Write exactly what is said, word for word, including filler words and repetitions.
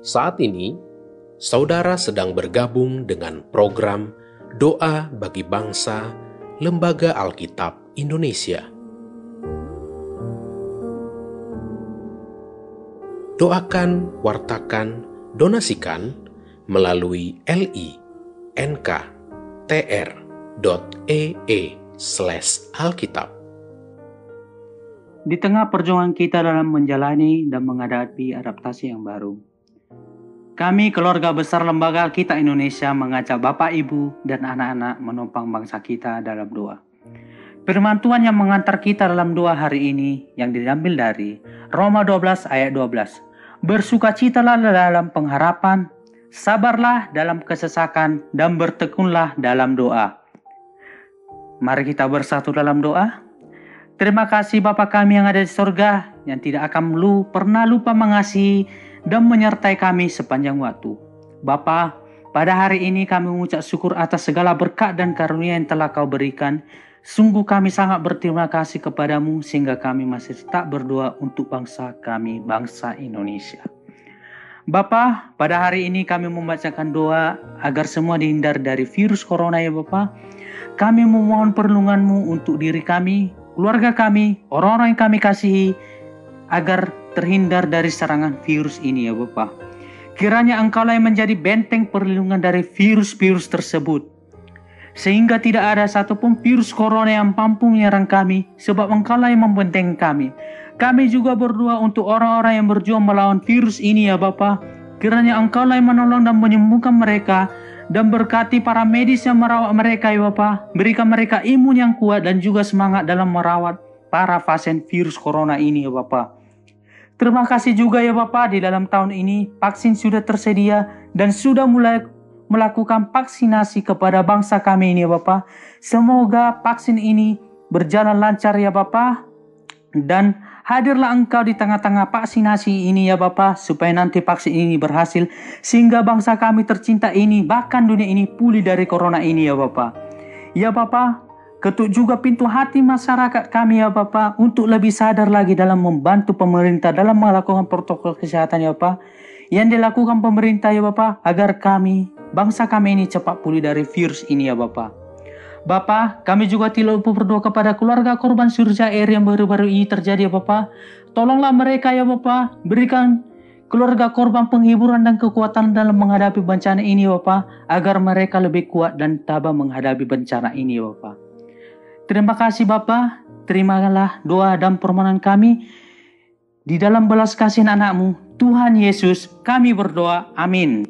Saat ini, saudara sedang bergabung dengan program Doa Bagi Bangsa Lembaga Alkitab Indonesia. Doakan, wartakan, donasikan melalui l i n k t r dot e e slash alkitab. Di tengah perjuangan kita dalam menjalani dan menghadapi adaptasi yang baru, kami keluarga besar Lembaga Alkitab Indonesia mengajak Bapak, Ibu, dan anak-anak menopang bangsa kita dalam doa. Firman Tuhan yang mengantar kita dalam doa hari ini yang diambil dari Roma dua belas ayat dua belas. Bersukacitalah dalam pengharapan, sabarlah dalam kesesakan, dan bertekunlah dalam doa. Mari kita bersatu dalam doa. Terima kasih Bapa kami yang ada di sorga, yang tidak akan lu, pernah lupa mengasihi dan menyertai kami sepanjang waktu. Bapa, pada hari ini kami mengucap syukur atas segala berkat dan karunia yang telah kau berikan. Sungguh kami sangat berterima kasih kepadamu sehingga kami masih tetap berdoa untuk bangsa kami, bangsa Indonesia. Bapa, pada hari ini kami membacakan doa agar semua dihindar dari virus corona ya Bapa. Kami memohon perlindungan-Mu untuk diri kami, keluarga kami, orang-orang yang kami kasihi, agar terhindar dari serangan virus ini ya Bapa. Kiranya Engkaulah yang menjadi benteng perlindungan dari virus-virus tersebut, sehingga tidak ada satupun virus corona yang mampu menyerang kami, sebab Engkaulah yang membentengkan kami. Kami juga berdoa untuk orang-orang yang berjuang melawan virus ini ya Bapa. Kiranya Engkaulah yang menolong dan menyembuhkan mereka, dan berkati para medis yang merawat mereka ya Bapa. Berikan mereka imun yang kuat dan juga semangat dalam merawat para pasien virus corona ini ya Bapa. Terima kasih juga ya Bapa, di dalam tahun ini vaksin sudah tersedia dan sudah mulai melakukan vaksinasi kepada bangsa kami ini ya Bapa. Semoga vaksin ini berjalan lancar ya Bapa, dan hadirlah Engkau di tengah-tengah vaksinasi ini ya Bapa, supaya nanti vaksin ini berhasil sehingga bangsa kami tercinta ini, bahkan dunia ini, pulih dari corona ini ya Bapa. Ya Bapa, ketuk juga pintu hati masyarakat kami ya Bapa, untuk lebih sadar lagi dalam membantu pemerintah dalam melakukan protokol kesehatan ya Bapa, yang dilakukan pemerintah ya Bapa, agar kami, bangsa kami ini cepat pulih dari virus ini ya Bapa. Bapa, kami juga tidak lupa berdoa kepada keluarga korban Surja Air yang baru-baru ini terjadi ya Bapa. Tolonglah mereka ya Bapa, berikan keluarga korban penghiburan dan kekuatan dalam menghadapi bencana ini ya Bapa, agar mereka lebih kuat dan tabah menghadapi bencana ini ya Bapa. Terima kasih Bapa, terimalah doa dan permohonan kami di dalam belas kasihan anak-Mu Tuhan Yesus. Kami berdoa, amin.